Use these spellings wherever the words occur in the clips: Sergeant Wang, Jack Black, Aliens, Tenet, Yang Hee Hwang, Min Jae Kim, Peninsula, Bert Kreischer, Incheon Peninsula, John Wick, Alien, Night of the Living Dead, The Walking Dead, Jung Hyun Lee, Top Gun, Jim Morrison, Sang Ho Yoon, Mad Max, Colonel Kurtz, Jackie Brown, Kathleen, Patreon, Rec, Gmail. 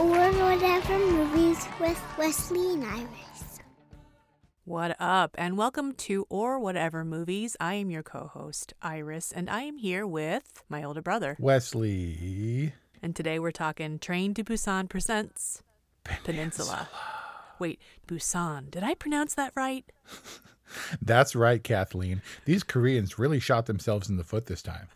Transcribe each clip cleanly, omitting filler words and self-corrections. Or Whatever Movies with Wesley and Iris. What up, and welcome to Or Whatever Movies. I am your co-host, Iris, and I am here with my older brother, Wesley. And today we're talking Train to Busan presents Peninsula. Wait, Busan. Did I pronounce that right? That's right, Kathleen. These Koreans really shot themselves in the foot this time.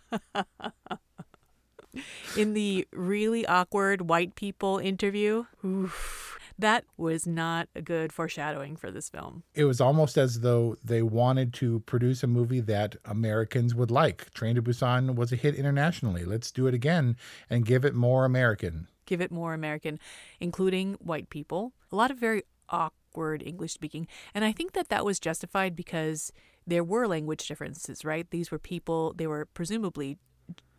In the really awkward white people interview, oof, that was not a good foreshadowing for this film. It was almost as though they wanted to produce a movie that Americans would like. Train to Busan was a hit internationally. Let's do it again and give it more American. Give it more American, including white people. A lot of very awkward English speaking. And I think that was justified because there were language differences, right? These were people, they were presumably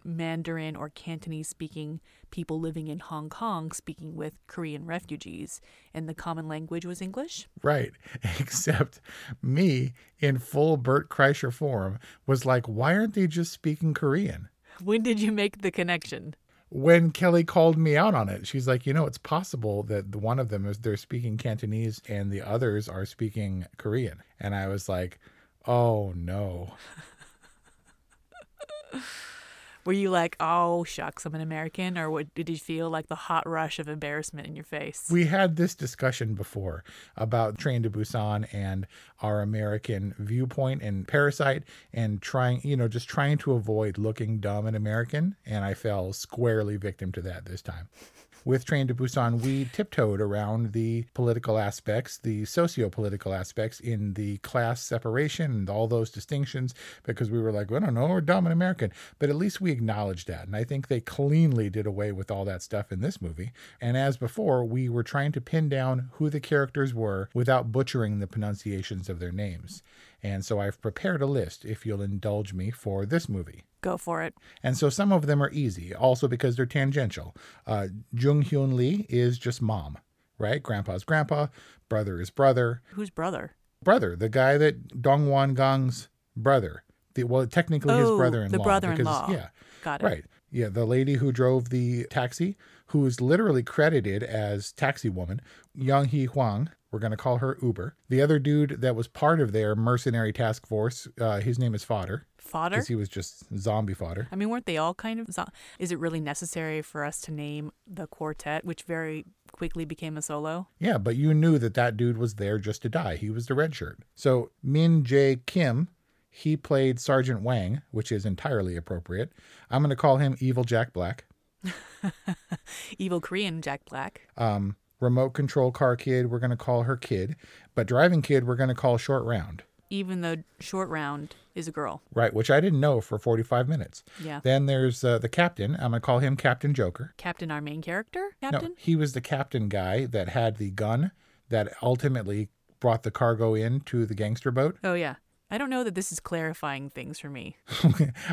Mandarin or Cantonese speaking people living in Hong Kong speaking with Korean refugees, and the common language was English. Right. Except me in full Bert Kreischer form was like, why aren't they just speaking Korean? When did you make the connection? When Kelly called me out on it. She's like, it's possible that one of them is they're speaking Cantonese and the others are speaking Korean. And I was like, oh no. Were you like, oh, shucks, I'm an American? Or did you feel like the hot rush of embarrassment in your face? We had this discussion before about Train to Busan and our American viewpoint and Parasite and trying to avoid looking dumb and American. And I fell squarely victim to that this time. With Train to Busan, we tiptoed around the political aspects, the socio-political aspects in the class separation and all those distinctions, because we were like, well, I don't know, we're dumb and American. But at least we acknowledged that. And I think they cleanly did away with all that stuff in this movie. And as before, we were trying to pin down who the characters were without butchering the pronunciations of their names. And so I've prepared a list, if you'll indulge me, for this movie. Go for it. And so some of them are easy, also because they're tangential. Jung Hyun Lee is just mom, right? Grandpa's grandpa, brother is brother. Who's brother? Brother, the guy that Dong Wan Gang's brother. Technically his brother-in-law. The brother-in-law. Because, yeah. Got it. Right. Yeah, the lady who drove the taxi, who is literally credited as taxi woman, Yang Hee Hwang. We're going to call her Uber. The other dude that was part of their mercenary task force, his name is Fodder. Fodder? Because he was just zombie fodder. I mean, weren't they all kind of Is it really necessary for us to name the quartet, which very quickly became a solo? Yeah, but you knew that dude was there just to die. He was the red shirt. So Min Jae Kim, he played Sergeant Wang, which is entirely appropriate. I'm going to call him Evil Jack Black. Evil Korean Jack Black. Remote control car kid, we're going to call her Kid. But driving kid, we're going to call Short Round. Even though Short Round is a girl. Right, which I didn't know for 45 minutes. Yeah. Then there's the captain. I'm going to call him Captain Joker. Captain, our main character? Captain? No, he was the captain guy that had the gun that ultimately brought the cargo in to the gangster boat. Oh, yeah. I don't know that this is clarifying things for me.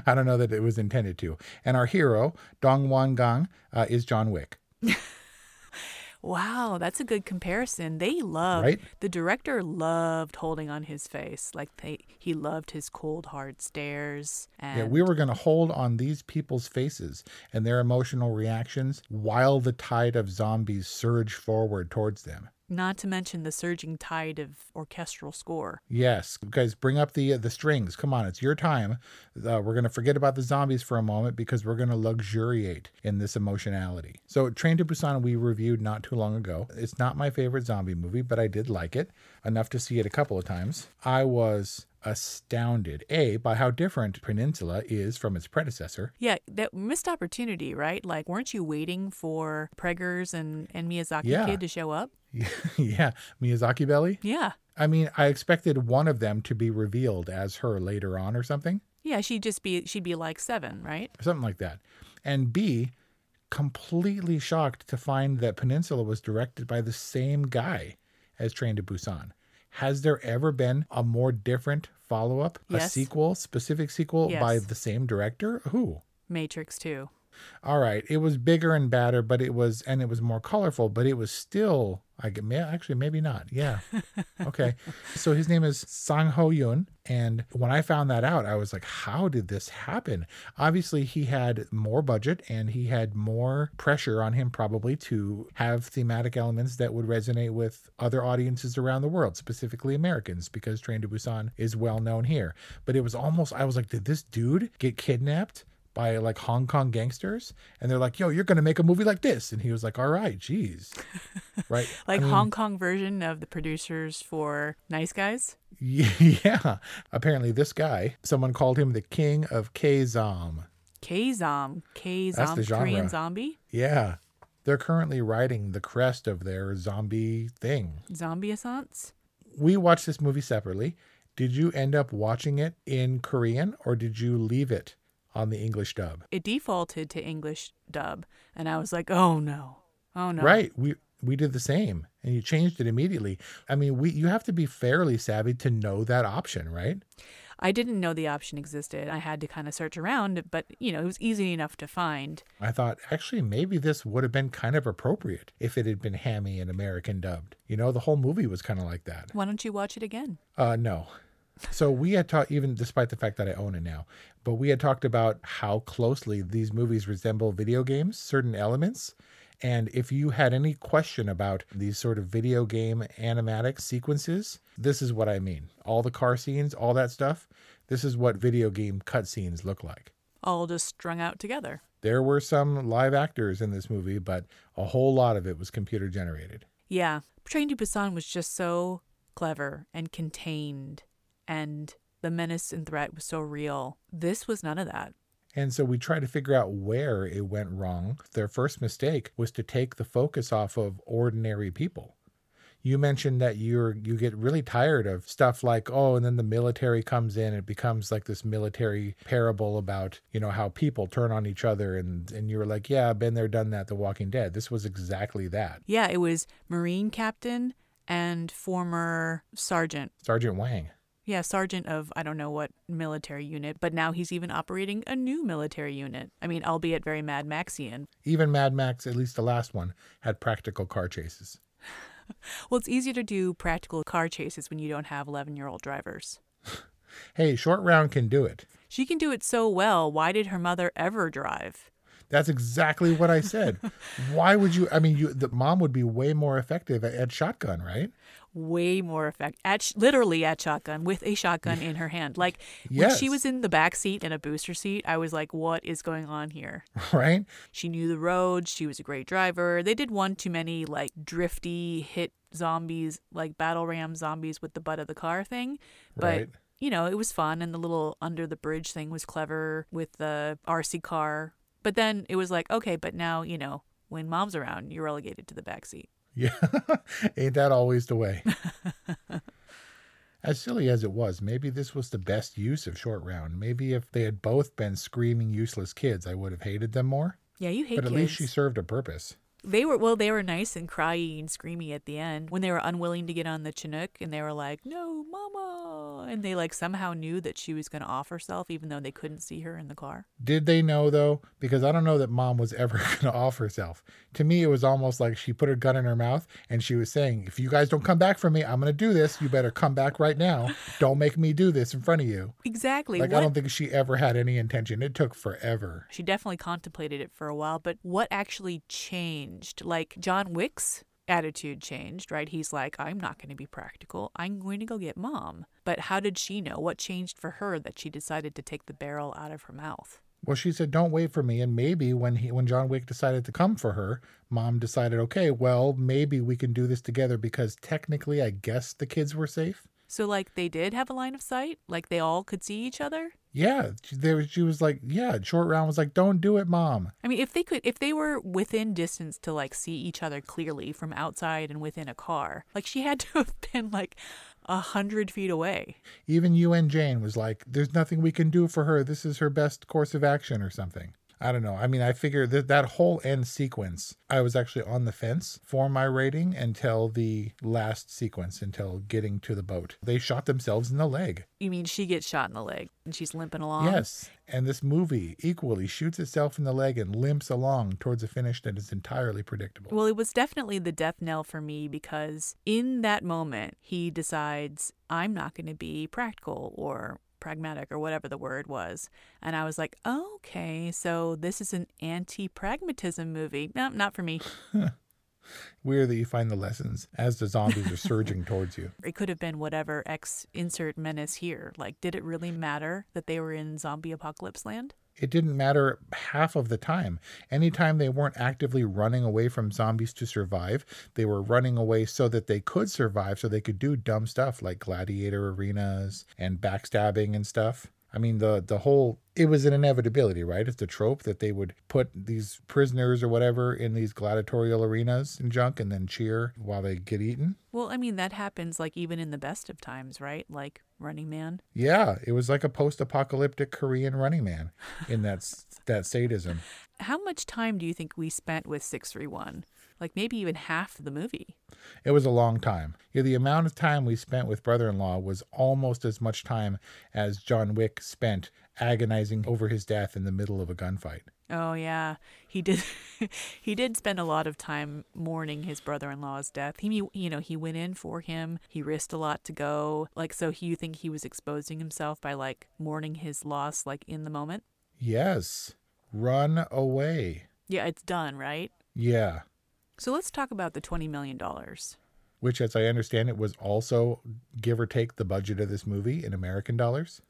I don't know that it was intended to. And our hero, Dong Wan Gang, is John Wick. Wow, that's a good comparison. They loved, right? The director loved holding on his face. Like he loved his cold, hard stares. And yeah, we were going to hold on these people's faces and their emotional reactions while the tide of zombies surged forward towards them. Not to mention the surging tide of orchestral score. Yes. Guys, bring up the strings. Come on, it's your time. We're going to forget about the zombies for a moment because we're going to luxuriate in this emotionality. So Train to Busan we reviewed not too long ago. It's not my favorite zombie movie, but I did like it enough to see it a couple of times. I was astounded, A, by how different Peninsula is from its predecessor. Yeah, that missed opportunity, right? Like, weren't you waiting for Preggers and Miyazaki Kid to show up? Yeah, Miyazaki Belly? Yeah. I mean, I expected one of them to be revealed as her later on or something. Yeah, she'd be like 7, right? Something like that. And B, completely shocked to find that Peninsula was directed by the same guy as Train to Busan. Has there ever been a more different follow-up, a sequel, specific sequel by the same director? Who? Matrix 2. All right. It was bigger and badder, but it was more colorful, but it was still, actually, maybe not. Yeah. Okay. So his name is Sang Ho Yoon. And when I found that out, I was like, how did this happen? Obviously, he had more budget and he had more pressure on him probably to have thematic elements that would resonate with other audiences around the world, specifically Americans, because Train to Busan is well known here. But it was almost, I was like, did this dude get kidnapped by like Hong Kong gangsters? And they're like, yo, you're going to make a movie like this. And he was like, all right, geez. Right. Like, I mean, Hong Kong version of the producers for Nice Guys. Yeah. Apparently this guy, someone called him the king of K-Zom. K-Zom. That's the genre. Korean zombie? Yeah. They're currently riding the crest of their zombie thing. Zombie-assance? We watched this movie separately. Did you end up watching it in Korean or did you leave it on the English dub? It defaulted to English dub. And I was like, oh no, oh no. Right. We did the same and you changed it immediately. I mean, you have to be fairly savvy to know that option, right? I didn't know the option existed. I had to kind of search around, but you know, it was easy enough to find. I thought actually maybe this would have been kind of appropriate if it had been hammy and American dubbed. You know, the whole movie was kind of like that. Why don't you watch it again? No. So we had talked, even despite the fact that I own it now, but we had talked about how closely these movies resemble video games, certain elements. And if you had any question about these sort of video game animatic sequences, this is what I mean. All the car scenes, all that stuff. This is what video game cutscenes look like. All just strung out together. There were some live actors in this movie, but a whole lot of it was computer generated. Yeah. Train to Busan was just so clever and contained. And the menace and threat was so real. This was none of that. And so we tried to figure out where it went wrong. Their first mistake was to take the focus off of ordinary people. You mentioned that you get really tired of stuff like, oh, and then the military comes in. It becomes like this military parable about, you know, how people turn on each other. And you were like, yeah, been there, done that, The Walking Dead. This was exactly that. Yeah, it was Marine captain and former sergeant. Sergeant Wang. Yeah, sergeant of I don't know what military unit, but now he's even operating a new military unit. I mean, albeit very Mad Maxian. Even Mad Max, at least the last one, had practical car chases. Well, it's easier to do practical car chases when you don't have 11-year-old drivers. Hey, Short Round can do it. She can do it so well. Why did her mother ever drive? That's exactly what I said. Why would you? I mean, the mom would be way more effective at shotgun, right? Way more effective. Literally at shotgun, with a shotgun in her hand. Like, yes. When she was in the back seat in a booster seat, I was like, what is going on here? Right? She knew the roads. She was a great driver. They did one too many, like, drifty hit zombies, like battle ram zombies with the butt of the car thing. But, right. You know, it was fun. And the little under the bridge thing was clever with the RC car. But then it was like, okay, but now, you know, when mom's around, you're relegated to the backseat. Yeah. Ain't that always the way? As silly as it was, maybe this was the best use of Short Round. Maybe if they had both been screaming useless kids, I would have hated them more. Yeah, you hate kids. But at least she served a purpose. They were nice and cryy and screamy at the end when they were unwilling to get on the Chinook and they were like, no, mama. And they like somehow knew that she was going to off herself even though they couldn't see her in the car. Did they know though? Because I don't know that mom was ever going to off herself. To me, it was almost like she put her gun in her mouth and she was saying, if you guys don't come back for me, I'm going to do this. You better come back right now. Don't make me do this in front of you. Exactly. Like, what? I don't think she ever had any intention. It took forever. She definitely contemplated it for a while, but what actually changed? Like John Wick's attitude changed, right? He's like, I'm not going to be practical. I'm going to go get mom. But how did she know? What changed for her that she decided to take the barrel out of her mouth? Well, she said, don't wait for me. And maybe when John Wick decided to come for her, mom decided, okay, well, maybe we can do this together because technically I guess the kids were safe. So, like, they did have a line of sight? Like, they all could see each other? Yeah. She was like, yeah, Short Round was like, don't do it, mom. I mean, if they were within distance to, like, see each other clearly from outside and within a car, like, she had to have been, like, 100 feet away. Even UN Jane was like, there's nothing we can do for her. This is her best course of action or something. I don't know. I mean, I figure that whole end sequence, I was actually on the fence for my rating until the last sequence, until getting to the boat. They shot themselves in the leg. You mean she gets shot in the leg and she's limping along? Yes. And this movie equally shoots itself in the leg and limps along towards a finish that is entirely predictable. Well, it was definitely the death knell for me because in that moment, he decides, I'm not going to be practical or pragmatic or whatever the word was. And I was like, oh, okay, so this is an anti-pragmatism movie. No, not for me. Weird that you find the lessons as the zombies are surging towards you. It could have been whatever X insert menace here. Like, did it really matter that they were in zombie apocalypse land? It didn't matter half of the time. Anytime they weren't actively running away from zombies to survive, they were running away so that they could survive, so they could do dumb stuff like gladiator arenas and backstabbing and stuff. I mean, the whole, it was an inevitability, right? It's the trope that they would put these prisoners or whatever in these gladiatorial arenas and junk and then cheer while they get eaten. Well, I mean, that happens like even in the best of times, right? Like Running Man. Yeah, it was like a post-apocalyptic Korean Running Man in that that sadism. How much time do you think we spent with 631? Like maybe even half the movie. It was a long time. Yeah, the amount of time we spent with brother-in-law was almost as much time as John Wick spent agonizing over his death in the middle of a gunfight. Oh, yeah. He did he did spend a lot of time mourning his brother-in-law's death. He went in for him. He risked a lot to go. Like, so you think he was exposing himself by, like, mourning his loss, like, in the moment? Yes. Run away. Yeah, it's done, right? Yeah. So let's talk about the $20 million. Which, as I understand it, was also, give or take, the budget of this movie in American dollars.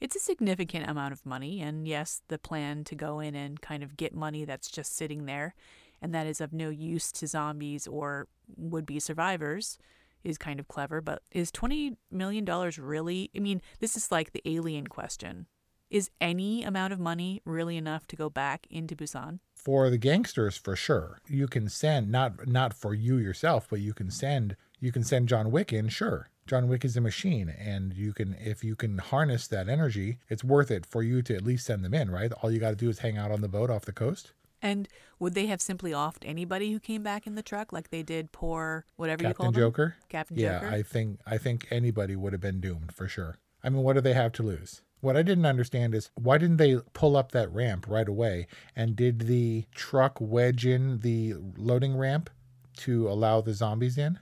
It's a significant amount of money. And yes, the plan to go in and kind of get money that's just sitting there and that is of no use to zombies or would-be survivors is kind of clever. But is $20 million really? I mean, this is like the Alien question. Is any amount of money really enough to go back into Busan? For the gangsters, for sure. You can send, not for you yourself, but you can send John Wick in, sure. John Wick is a machine, and if you can harness that energy, it's worth it for you to at least send them in, right? All you got to do is hang out on the boat off the coast. And would they have simply offed anybody who came back in the truck like they did poor, whatever you call them? Captain Joker? Yeah, I think anybody would have been doomed, for sure. I mean, what do they have to lose? What I didn't understand is why didn't they pull up that ramp right away? And did the truck wedge in the loading ramp to allow the zombies in?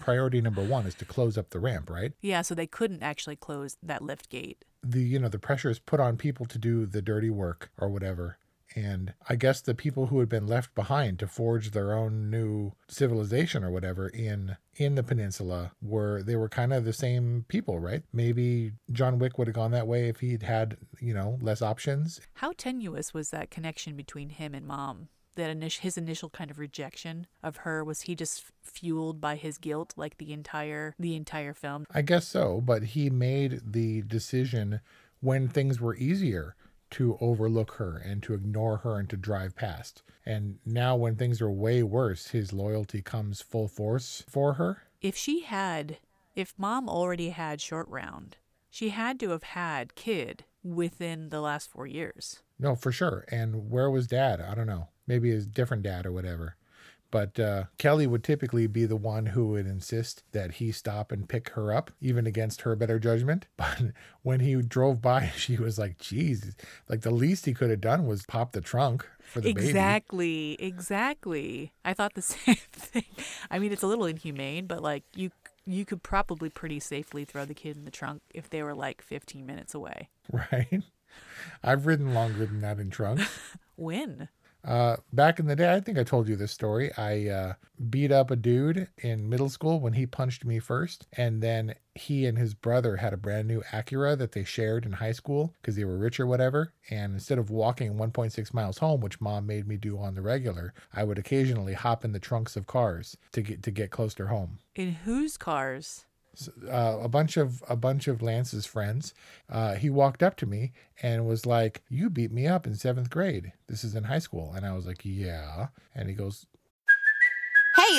Priority number one is to close up the ramp, right? Yeah, so they couldn't actually close that lift gate. The pressure is put on people to do the dirty work or whatever. And I guess the people who had been left behind to forge their own new civilization or whatever in the peninsula were kind of the same people, right? Maybe John Wick would have gone that way if he'd had, less options. How tenuous was that connection between him and mom? That his initial kind of rejection of her, was he just fueled by his guilt like the entire film? I guess so, but he made the decision when things were easier to overlook her and to ignore her and to drive past. And now when things are way worse, his loyalty comes full force for her. If mom already had Short Round, she had to have had kid within the last 4 years. No, for sure. And where was dad? I don't know. Maybe his different dad or whatever. But Kelly would typically be the one who would insist that he stop and pick her up, even against her better judgment. But when he drove by, she was like, geez, like the least he could have done was pop the trunk for the baby. Exactly. I thought the same thing. I mean, it's a little inhumane, but like you could probably pretty safely throw the kid in the trunk if they were like 15 minutes away. Right. I've ridden longer than that in trunks. When? Back in the day, I think I told you this story. I beat up a dude in middle school when he punched me first. And then he and his brother had a brand new Acura that they shared in high school because they were rich or whatever. And instead of walking 1.6 miles home, which mom made me do on the regular, I would occasionally hop in the trunks of cars to get closer home. In whose cars? A bunch of Lance's friends. He walked up to me and was like, "You beat me up in 7th grade. This is in high school." And I was like, "Yeah." And he goes, "Hey,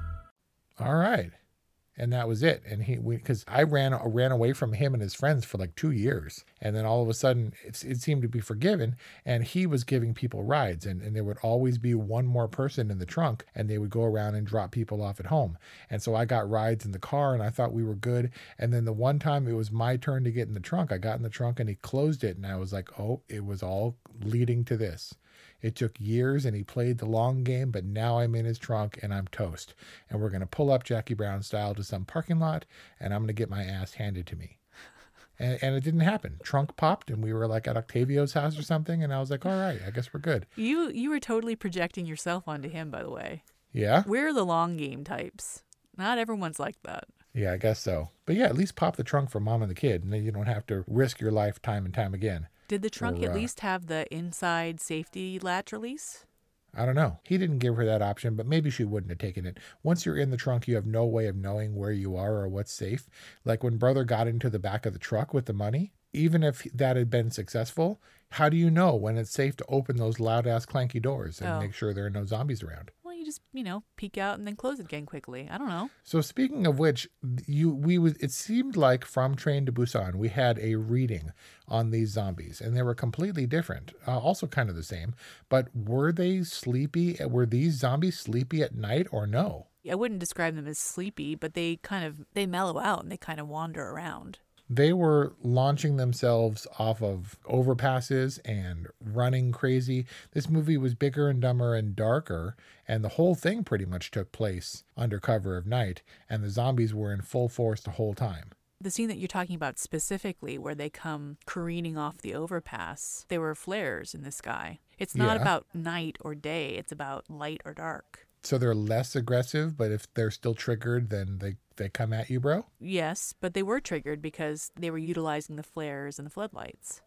All right. And that was it. And because I ran away from him and his friends for like 2 years. And then all of a sudden it seemed to be forgiven. And he was giving people rides and there would always be one more person in the trunk and they would go around and drop people off at home. And so I got rides in the car and I thought we were good. And then the one time it was my turn to get in the trunk, I got in the trunk and he closed it. And I was like, oh, it was all leading to this. It took years and he played the long game, but now I'm in his trunk and I'm toast. And we're going to pull up Jackie Brown style to some parking lot and I'm going to get my ass handed to me. And it didn't happen. Trunk popped and we were like at Octavio's house or something. And I was like, all right, I guess we're good. You were totally projecting yourself onto him, by the way. Yeah. We're the long game types. Not everyone's like that. Yeah, I guess so. But yeah, at least pop the trunk for mom and the kid. And then you don't have to risk your life time and time again. Did the trunk at least have the inside safety latch release? I don't know. He didn't give her that option, but maybe she wouldn't have taken it. Once you're in the trunk, you have no way of knowing where you are or what's safe. Like when brother got into the back of the truck with the money, even if that had been successful, how do you know when it's safe to open those loud-ass clanky doors and make sure there are no zombies around? You just, peek out and then close it again quickly. I don't know. So speaking of which, it seemed like from Train to Busan, we had a reading on these zombies and they were completely different. Also kind of the same, but were they sleepy? Were these zombies sleepy at night or no? I wouldn't describe them as sleepy, but they mellow out and they kind of wander around. They were launching themselves off of overpasses and running crazy. This movie was bigger and dumber and darker, and the whole thing pretty much took place under cover of night, and the zombies were in full force the whole time. The scene that you're talking about specifically, where they come careening off the overpass, there were flares in the sky. It's not about night or day. It's about light or dark. So they're less aggressive, but if they're still triggered, then they come at you, bro? Yes, but they were triggered because they were utilizing the flares and the floodlights.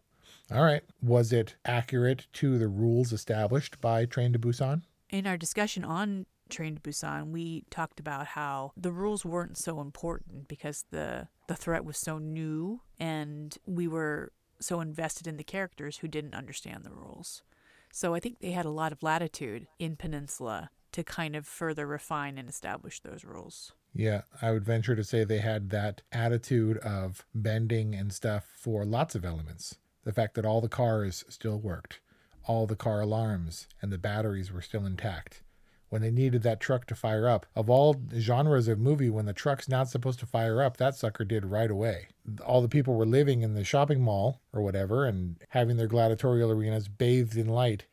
All right. Was it accurate to the rules established by Train to Busan? In our discussion on Train to Busan, we talked about how the rules weren't so important because the threat was so new and we were so invested in the characters who didn't understand the rules. So I think they had a lot of latitude in Peninsula to kind of further refine and establish those rules. Yeah, I would venture to say they had that attitude of bending and stuff for lots of elements. The fact that all the cars still worked, all the car alarms and the batteries were still intact. When they needed that truck to fire up, of all genres of movie, when the truck's not supposed to fire up, that sucker did right away. All the people were living in the shopping mall or whatever and having their gladiatorial arenas bathed in light.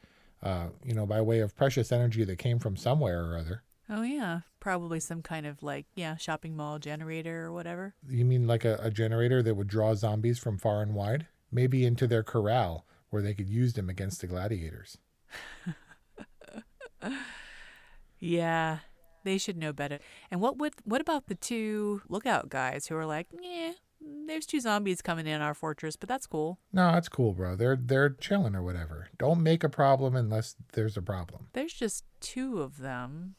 By way of precious energy that came from somewhere or other. Oh, yeah. Probably some kind of shopping mall generator or whatever. You mean like a generator that would draw zombies from far and wide? Maybe into their corral where they could use them against the gladiators. Yeah, they should know better. And what about the two lookout guys who are like, yeah, there's two zombies coming in our fortress, but that's cool. No, that's cool, bro. They're chilling or whatever. Don't make a problem unless there's a problem. There's just two of them,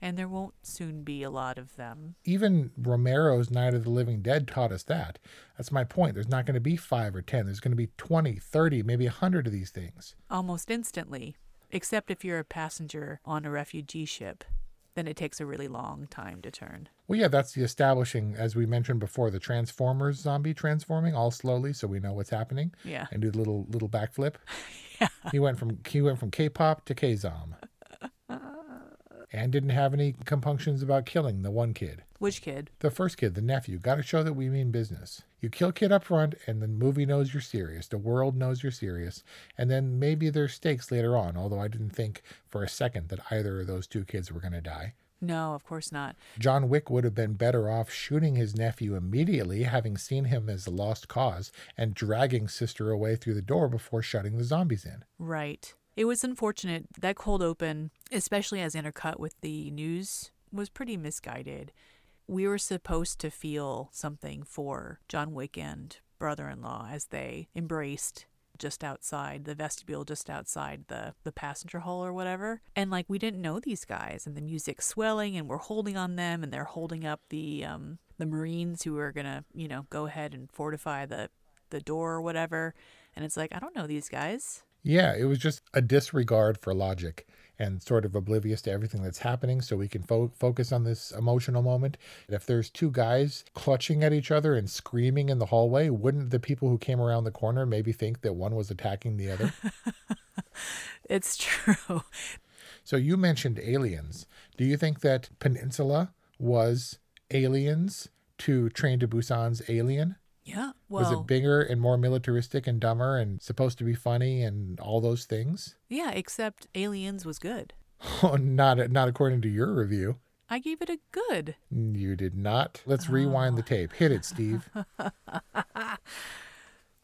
and there won't soon be a lot of them. Even Romero's Night of the Living Dead taught us that. That's my point. There's not going to be 5 or 10. There's going to be 20, 30, maybe 100 of these things. Almost instantly, except if you're a passenger on a refugee ship. Then it takes a really long time to turn. Well, yeah, that's the establishing, as we mentioned before, the Transformers zombie transforming all slowly so we know what's happening. Yeah. And do the little backflip. Yeah. He went from K-pop to K-zom. and didn't have any compunctions about killing the one kid. Which kid? The first kid, the nephew. Gotta show that we mean business. You kill kid up front, and the movie knows you're serious. The world knows you're serious. And then maybe there's stakes later on, although I didn't think for a second that either of those two kids were going to die. No, of course not. John Wick would have been better off shooting his nephew immediately, having seen him as a lost cause, and dragging sister away through the door before shutting the zombies in. Right. It was unfortunate. That cold open, especially as intercut with the news, was pretty misguided. We were supposed to feel something for John Wick and brother-in-law as they embraced just outside the vestibule, just outside the passenger hall or whatever. And like, we didn't know these guys, and the music's swelling and we're holding on them, and they're holding up the Marines who are going to, you know, go ahead and fortify the door or whatever. And it's like, I don't know these guys. Yeah, it was just a disregard for logic and sort of oblivious to everything that's happening, so we can focus on this emotional moment. And if there's two guys clutching at each other and screaming in the hallway, wouldn't the people who came around the corner maybe think that one was attacking the other? It's true. So you mentioned Aliens. Do you think that Peninsula was Aliens to Train to Busan's Alien? Yeah. Well, was it bigger and more militaristic and dumber and supposed to be funny and all those things? Yeah, except Aliens was good. Oh, not according to your review. I gave it a good. You did not. Let's rewind the tape. Hit it, Steve.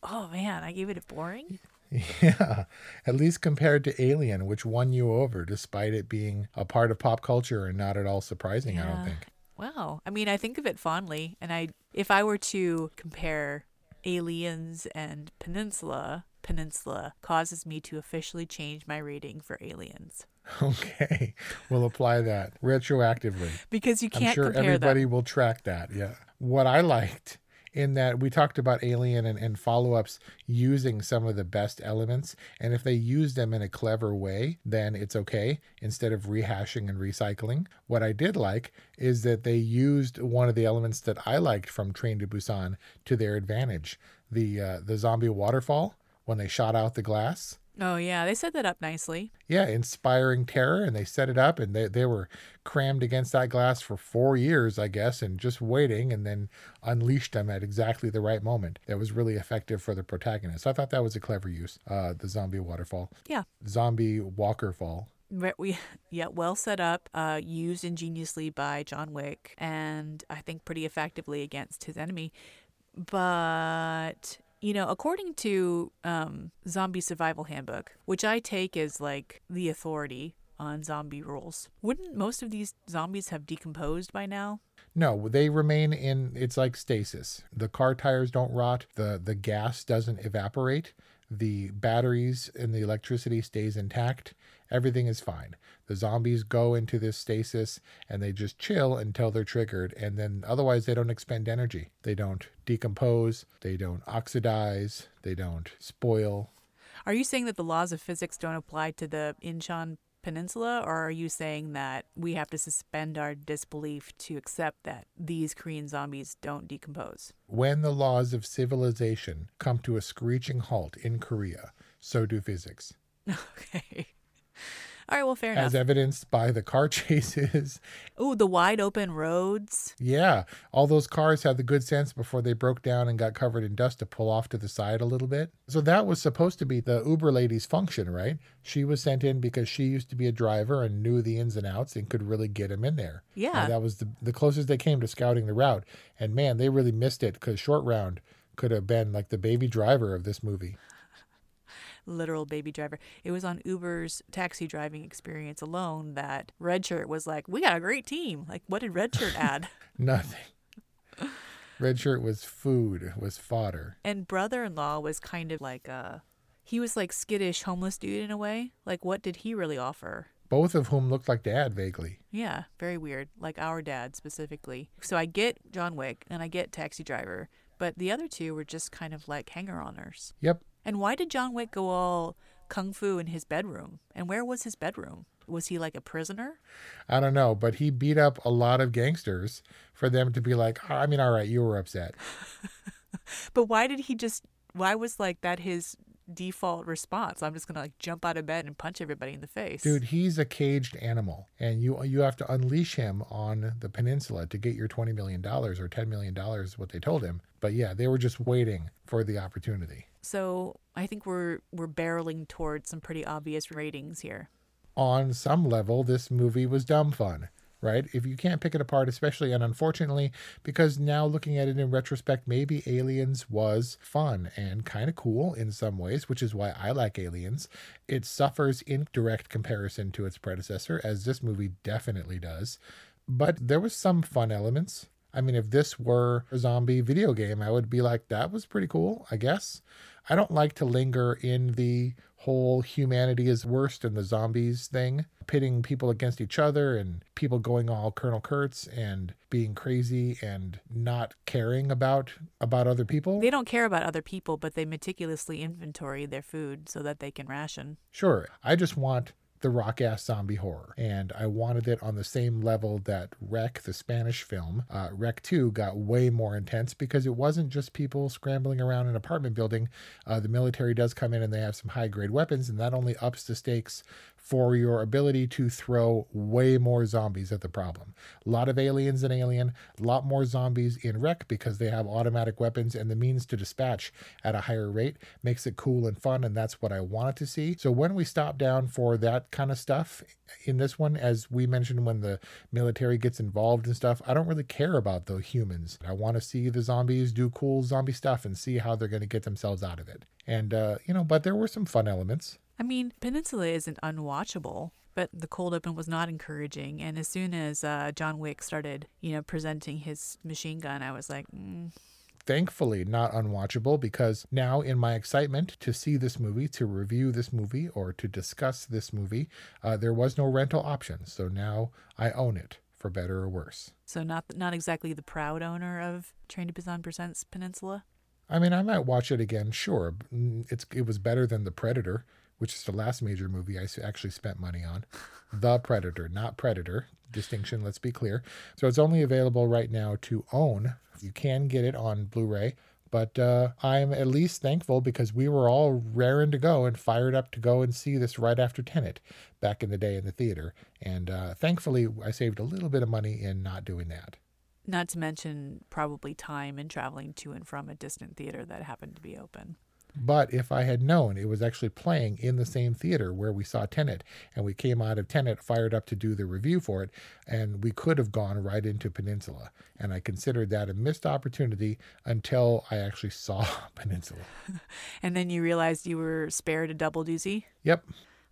Oh, man, I gave it a boring. Yeah, at least compared to Alien, which won you over despite it being a part of pop culture and not at all surprising, yeah. I don't think. Wow. I mean, I think of it fondly, and if I were to compare Aliens and Peninsula causes me to officially change my rating for Aliens. Okay. We'll apply that retroactively. Because you can't compare them. I'm sure everybody will track that, yeah. What I liked in that we talked about Alien and follow-ups using some of the best elements, and if they use them in a clever way, then it's okay, instead of rehashing and recycling. What I did like is that they used one of the elements that I liked from Train to Busan to their advantage, the zombie waterfall when they shot out the glass. Oh, yeah. They set that up nicely. Yeah. Inspiring terror. And they set it up, and they were crammed against that glass for 4 years, I guess, and just waiting, and then unleashed them at exactly the right moment. That was really effective for the protagonist. I thought that was a clever use, the zombie waterfall. Yeah. Zombie walkerfall. Well set up, used ingeniously by John Wick, and I think pretty effectively against his enemy. But... You know, according to Zombie Survival Handbook, which I take as like the authority on zombie rules, wouldn't most of these zombies have decomposed by now? No, they remain in, it's like stasis. The car tires don't rot. The gas doesn't evaporate. The batteries and the electricity stays intact. Everything is fine. The zombies go into this stasis and they just chill until they're triggered. And then otherwise they don't expend energy. They don't decompose. They don't oxidize. They don't spoil. Are you saying that the laws of physics don't apply to the Incheon Peninsula? Or are you saying that we have to suspend our disbelief to accept that these Korean zombies don't decompose? When the laws of civilization come to a screeching halt in Korea, so do physics. Okay. All right, well, fair enough. As evidenced by the car chases. Ooh, the wide open roads. Yeah. All those cars had the good sense before they broke down and got covered in dust to pull off to the side a little bit. So that was supposed to be the Uber lady's function, right? She was sent in because she used to be a driver and knew the ins and outs and could really get him in there. Yeah. And that was the closest they came to scouting the route. And man, they really missed it, because Short Round could have been like the baby driver of this movie. Literal baby driver. It was on Uber's taxi driving experience alone that Red Shirt was like, we got a great team. Like, what did Red Shirt add? Nothing. Red Shirt was food, was fodder. And brother-in-law was kind of like he was like skittish homeless dude in a way. Like, what did he really offer? Both of whom looked like dad vaguely. Yeah, very weird. Like our dad specifically. So I get John Wick and I get Taxi Driver, but the other two were just kind of like hanger-oners. Yep. And why did John Wick go all kung fu in his bedroom? And where was his bedroom? Was he like a prisoner? I don't know, but he beat up a lot of gangsters for them to be like, I mean, all right, you were upset. But why was that his default response. I'm just gonna like jump out of bed and punch everybody in the face. Dude, he's a caged animal, and you have to unleash him on the peninsula to get your $20 million or $10 million, what they told him. But yeah, they were just waiting for the opportunity. So I think we're barreling towards some pretty obvious ratings here. On some level, this movie was dumb fun. Right? If you can't pick it apart, especially, and unfortunately, because now looking at it in retrospect, maybe Aliens was fun and kind of cool in some ways, which is why I like Aliens. It suffers in direct comparison to its predecessor, as this movie definitely does. But there was some fun elements. I mean, if this were a zombie video game, I would be like, that was pretty cool, I guess. I don't like to linger in the whole humanity is worse than the zombies thing, pitting people against each other and people going all Colonel Kurtz and being crazy and not caring about other people. They don't care about other people, but they meticulously inventory their food so that they can ration. Sure. I just want the rock-ass zombie horror. And I wanted it on the same level that Rec, the Spanish film, Rec 2, got way more intense because it wasn't just people scrambling around an apartment building. The military does come in and they have some high-grade weapons, and that only ups the stakes for your ability to throw way more zombies at the problem. A lot of aliens in Alien, a lot more zombies in Rec because they have automatic weapons and the means to dispatch at a higher rate makes it cool and fun, and that's what I wanted to see. So when we stop down for that kind of stuff in this one, as we mentioned when the military gets involved and stuff, I don't really care about the humans. I want to see the zombies do cool zombie stuff and see how they're going to get themselves out of it. And, but there were some fun elements. I mean, Peninsula isn't unwatchable, but the cold open was not encouraging. And as soon as John Wick started, presenting his machine gun, I was like, Thankfully, not unwatchable, because now in my excitement to see this movie, to review this movie, or to discuss this movie, there was no rental option. So now I own it, for better or worse. So not exactly the proud owner of Train to Busan Presents Peninsula? I mean, I might watch it again, sure. It was better than The Predator, which is the last major movie I actually spent money on. The Predator, not Predator. Distinction, let's be clear. So it's only available right now to own. You can get it on Blu-ray. But I'm at least thankful because we were all raring to go and fired up to go and see this right after Tenet back in the day in the theater. And thankfully, I saved a little bit of money in not doing that. Not to mention probably time and traveling to and from a distant theater that happened to be open. But if I had known it was actually playing in the same theater where we saw Tenet, and we came out of Tenet fired up to do the review for it, and we could have gone right into Peninsula. And I considered that a missed opportunity until I actually saw Peninsula. And then you realized you were spared a double doozy? Yep.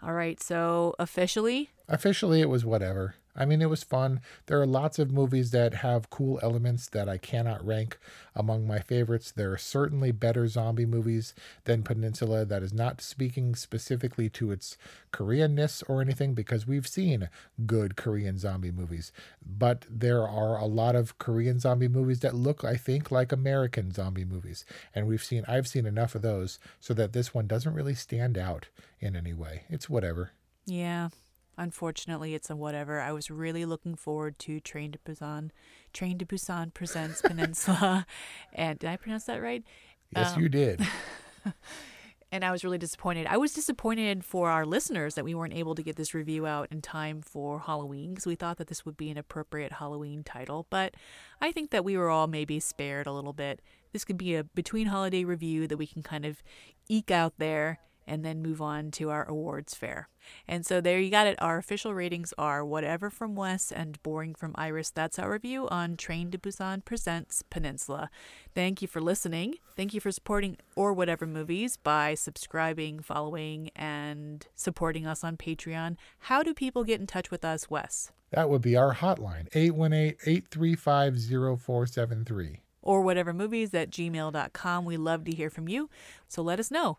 All right. So officially? Officially, it was whatever. I mean, it was fun. There are lots of movies that have cool elements that I cannot rank among my favorites. There are certainly better zombie movies than Peninsula. That is not speaking specifically to its Koreanness or anything, because we've seen good Korean zombie movies. But there are a lot of Korean zombie movies that look, I think, like American zombie movies. And I've seen enough of those so that this one doesn't really stand out in any way. It's whatever. Yeah. Unfortunately, it's a whatever. I was really looking forward to Train to Busan. Train to Busan Presents Peninsula. And did I pronounce that right? Yes, you did. And I was really disappointed. I was disappointed for our listeners that we weren't able to get this review out in time for Halloween, because we thought that this would be an appropriate Halloween title. But I think that we were all maybe spared a little bit. This could be a between holiday review that we can kind of eke out there and then move on to our awards fair. And so there you got it. Our official ratings are Whatever from Wes and Boring from Iris. That's our review on Train to Busan Presents Peninsula. Thank you for listening. Thank you for supporting Or Whatever Movies by subscribing, following, and supporting us on Patreon. How do people get in touch with us, Wes? That would be our hotline, 818-835-0473. Or Whatever Movies at gmail.com. We love to hear from you, so let us know.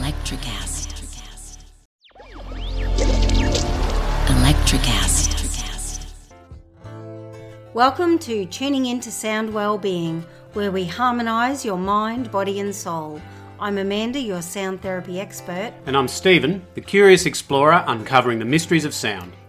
Like Electricast. Electricast. Welcome to Tuning Into Sound Wellbeing, where we harmonise your mind, body and soul. I'm Amanda, your sound therapy expert. And I'm Stephen, the curious explorer uncovering the mysteries of sound.